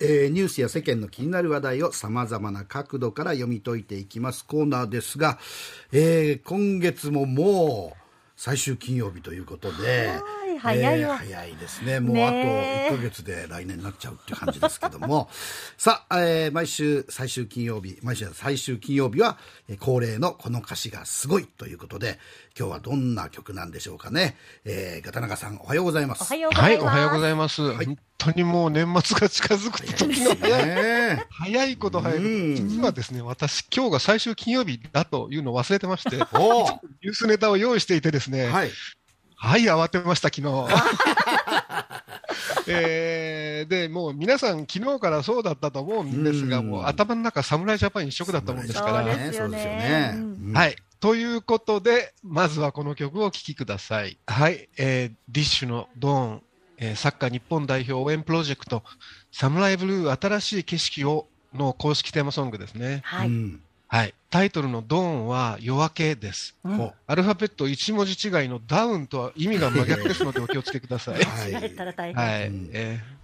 ニュースや世間の気になる話題をさまざまな角度から読み解いていきますコーナーですが、今月ももう最終金曜日ということで、早いですね。もうあと1ヶ月で来年になっちゃうっていう感じですけどもさあ、毎週最終金曜日は恒例のこの歌詞がすごいということで、今日はどんな曲なんでしょうかね。ガタナカさん、おはようございます。おはようございます、はい、本当にもう年末が近づく時の早いこと早いこと、今ですね、私今日が最終金曜日だというのを忘れてましてニュースネタを用意していてですね、慌てました昨日でもう皆さん昨日からそうだったと思うんですが、もう頭の中侍ジャパン一色だったもんですから、そうですよね。ということでまずはこの曲を聴きください。はい、DISH のドーン、サッカー日本代表応援プロジェクトサムライブルー新しい景色をの公式テーマソングですね。タイトルのドーンは夜明けです、アルファベット1文字違いのダウンとは意味が真逆ですのでお気をつけください。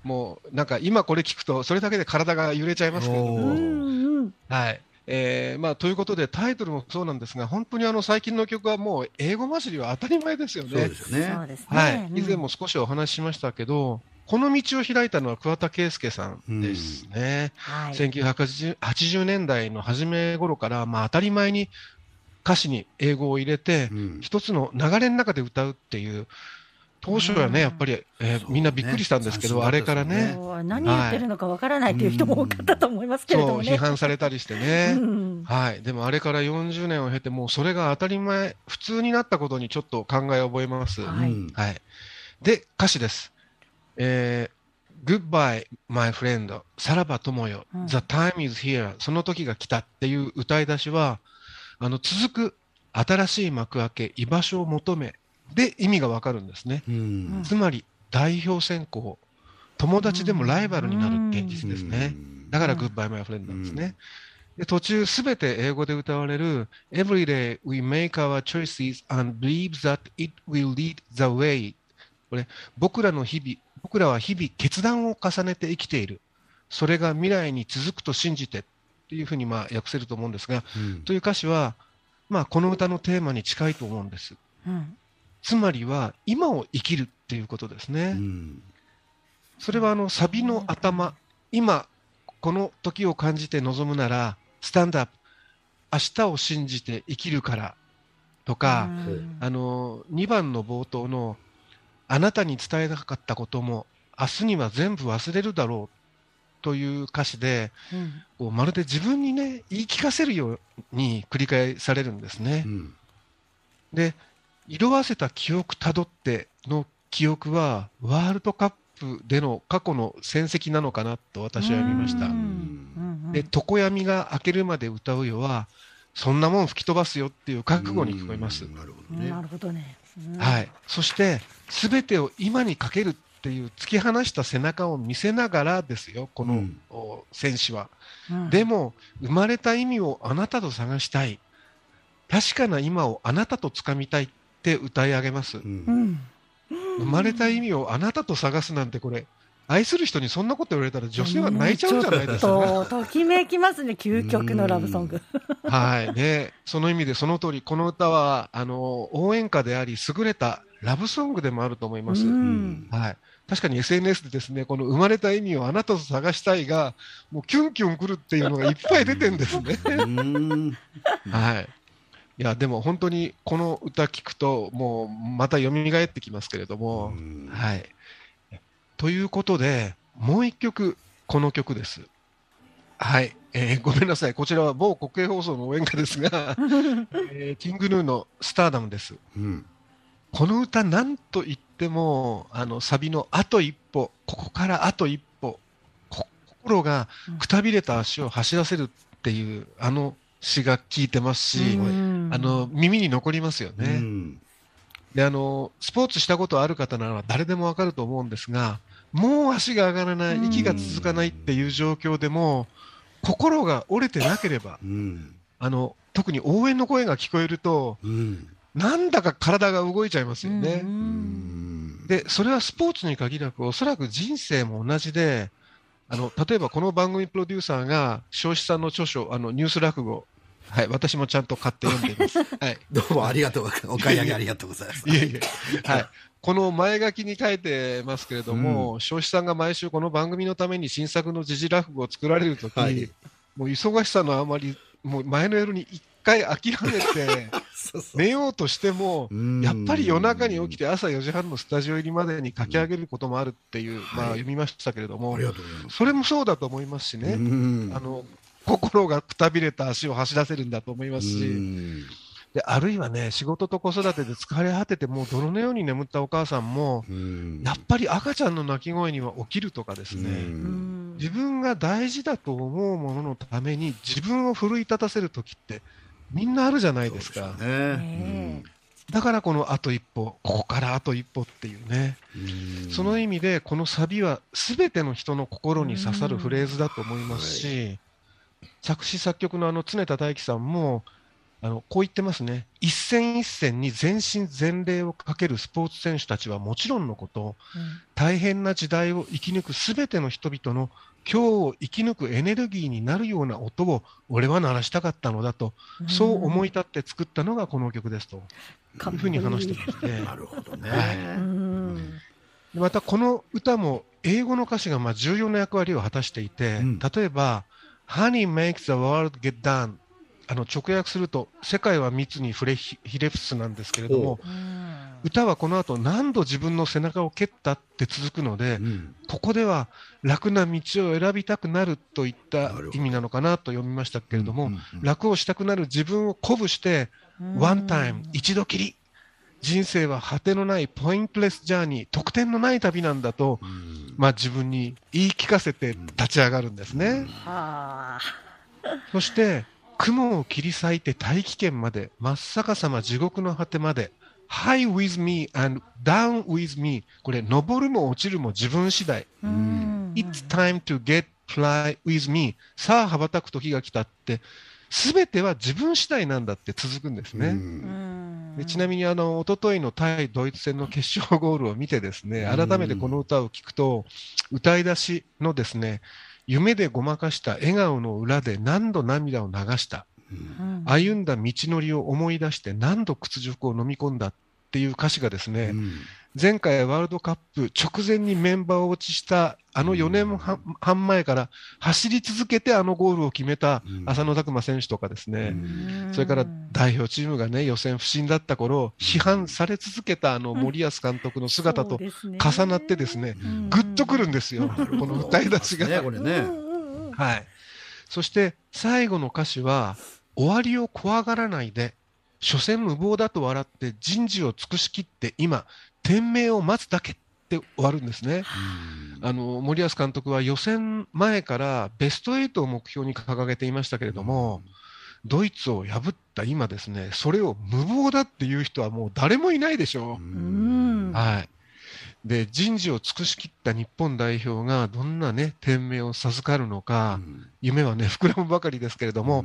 もうなんか今これ聞くとそれだけで体が揺れちゃいますけど、ということでタイトルもそうなんですが、本当に最近の曲はもう英語混じりは当たり前ですよね。以前も少しお話ししましたけど、この道を開いたのは桑田佳祐さんですね、1980年代の初め頃から、当たり前に歌詞に英語を入れて、一つの流れの中で歌うっていう当初はね、やっぱり、みんなびっくりしたんですけど、あれからね、何言ってるのかわからないという人も多かったと思いますけれどもね、批判されたりしてね、でもあれから40年を経て、もうそれが当たり前、普通になったことにちょっと考えを覚えます。で、歌詞です。Goodbye my friend さらば友よ、The time is here その時が来たっていう歌い出しは、続く新しい幕開け居場所を求めで意味がわかるんですね、つまり代表選考、友達でもライバルになる現実ですね、だから Goodbye my friend なんですね、で途中すべて英語で歌われる Every day we make our choices and believe that it will lead the way、 これ僕らは日々決断を重ねて生きている、それが未来に続くと信じてっていうふうに訳せると思うんですが、という歌詞は、この歌のテーマに近いと思うんです、つまりは今を生きるっていうことですね、それはサビの頭、今この時を感じて望むならスタンドアップ、明日を信じて生きるからとか、2番の冒頭のあなたに伝えなかったことも明日には全部忘れるだろうという歌詞で、こうまるで自分にね言い聞かせるように繰り返されるんですね、で色あせた記憶たどっての記憶はワールドカップでの過去の戦績なのかなと私は見ました、で常闇が明けるまで歌うよはそんなもん吹き飛ばすよっていう覚悟に聞こえます、なるほどね、そしてすべてを今にかけるっていう突き放した背中を見せながらですよ、この戦士は、でも生まれた意味をあなたと探したい、確かな今をあなたと掴みたいって歌い上げます、生まれた意味をあなたと探すなんて、これ愛する人にそんなこと言われたら女性は泣いちゃうんじゃないですか、ときめきますね、究極のラブソングその意味でその通りこの歌は応援歌であり優れたラブソングでもあると思います、確かに SNS でですね、この生まれた意味をあなたと探したいがもうキュンキュンくるっていうのがいっぱい出てるんですねいやでも本当にこの歌聞くともうまた蘇ってきますけれども、ということでもう一曲この曲です。ごめんなさい、こちらは某国営放送の応援歌ですが、キングヌーのスターダムです、この歌なんといってもサビのあと一歩、ここからあと一歩、心がくたびれた足を走らせるっていう詩が効いてますし、耳に残りますよね、でスポーツしたことある方なら誰でもわかると思うんですが、もう足が上がらない、息が続かないっていう状況でも心が折れてなければ、特に応援の声が聞こえると、なんだか体が動いちゃいますよね、でそれはスポーツに限らずおそらく人生も同じで、例えばこの番組プロデューサーが彰子さんの著書ニュース落語、はい、私もちゃんと買って読んでいます、はい、どうもありがとうお買い上げありがとうございますいえいえ、はい、この前書きに書いてますけれども、彰子さんが毎週この番組のために新作の時事落語を作られるとき、はい、もう忙しさのあまりもう前の夜に一回諦めて寝ようとしてもやっぱり夜中に起きて朝4時半のスタジオ入りまでに書き上げることもあるっていう、まあ、読みましたけれども、はい、それもそうだと思いますしね、心がくたびれた足を走らせるんだと思いますし、であるいはね、仕事と子育てで疲れ果ててもう泥のように眠ったお母さんもやっぱり赤ちゃんの泣き声には起きるとかですね、自分が大事だと思うもののために自分を奮い立たせる時ってみんなあるじゃないですか。そうですね。だからこのあと一歩、ここからあと一歩っていうね、その意味でこのサビは全ての人の心に刺さるフレーズだと思いますし、はい、作詞作曲の常田大樹さんもこう言ってますね。一戦一戦に全身全霊をかけるスポーツ選手たちはもちろんのこと、大変な時代を生き抜くすべての人々の今日を生き抜くエネルギーになるような音を俺は鳴らしたかったのだと、そう思い立って作ったのがこの曲ですというふうに話してまして、なるほどね、はい、またこの歌も英語の歌詞が重要な役割を果たしていて、例えば Honey makes the world get done、直訳すると世界は蜜にひれ伏すなんですけれども、歌はこの後何度自分の背中を蹴ったって続くので、ここでは楽な道を選びたくなるといった意味なのかなと読みましたけれども、楽をしたくなる自分を鼓舞してワンタイム、一度きり、人生は果てのないポイントレスジャーニー、得点のない旅なんだと、自分に言い聞かせて立ち上がるんですね。そして雲を切り裂いて大気圏まで、真っ逆さま地獄の果てまで、 High with me and down with me、 これ上るも落ちるも自分次第、 It's time to get fly with me、 さあ羽ばたく時が来たって、すべては自分次第なんだって続くんですね。でちなみに一昨日の対ドイツ戦の決勝ゴールを見てですね、改めてこの歌を聴くと、歌い出しのですね、夢でごまかした笑顔の裏で何度涙を流した、歩んだ道のりを思い出して何度屈辱を飲み込んだっていう歌詞がですね、前回ワールドカップ直前にメンバー落ちした4年半前から走り続けてゴールを決めた浅野拓磨選手とかですね、それから代表チームがね、予選不振だった頃批判され続けた森保監督の姿と重なってですね、グッとくるんですよ、この歌い出しがね、これね、はい。そして最後の歌詞は、終わりを怖がらないで所詮無謀だと笑って人事を尽くしきって今天命を待つだけって終わるんですね。森保監督は予選前からベスト8を目標に掲げていましたけれども、ドイツを破った今ですね、それを無謀だっていう人はもう誰もいないでしょう。はい。で人事を尽くしきった日本代表がどんなね天命を授かるのか、夢はね膨らむばかりですけれども、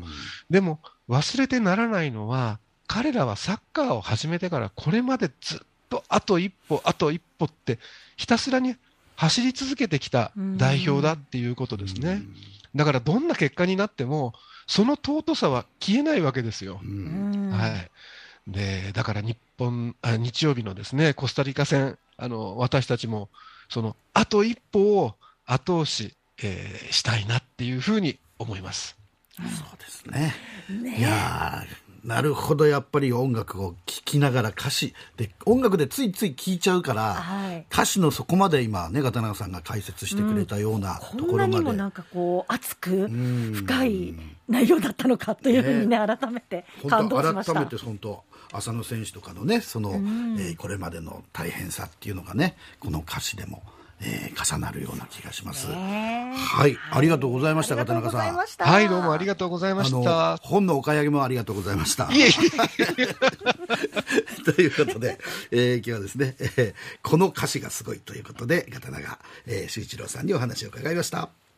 でも忘れてならないのは、彼らはサッカーを始めてからこれまでずっとあと一歩あと一歩ってひたすらに走り続けてきた代表だっていうことですね。だからどんな結果になってもその尊さは消えないわけですよ。はい。でだから日曜日のですねコスタリカ戦、私たちもそのあと一歩を後押し、したいなっていうふうに思います。そうですね。いやー。なるほど、やっぱり音楽を聴きながら歌詞で、音楽でついつい聴いちゃうから、はい、歌詞のそこまで今ね片永さんが解説してくれたようなところまで、こんなにもなんかこう熱く深い内容だったのかというふうにね、改めて感動しました。改めて本当浅野選手とかのねその、これまでの大変さっていうのがねこの歌詞でも、重なるような気がします、はい、ありがとうございました、片中さん。はい、どうもありがとうございました。本のお買い上げもありがとうございました。ということで、今日はですね、この歌詞がすごいということで、片中、修一郎さんにお話を伺いました。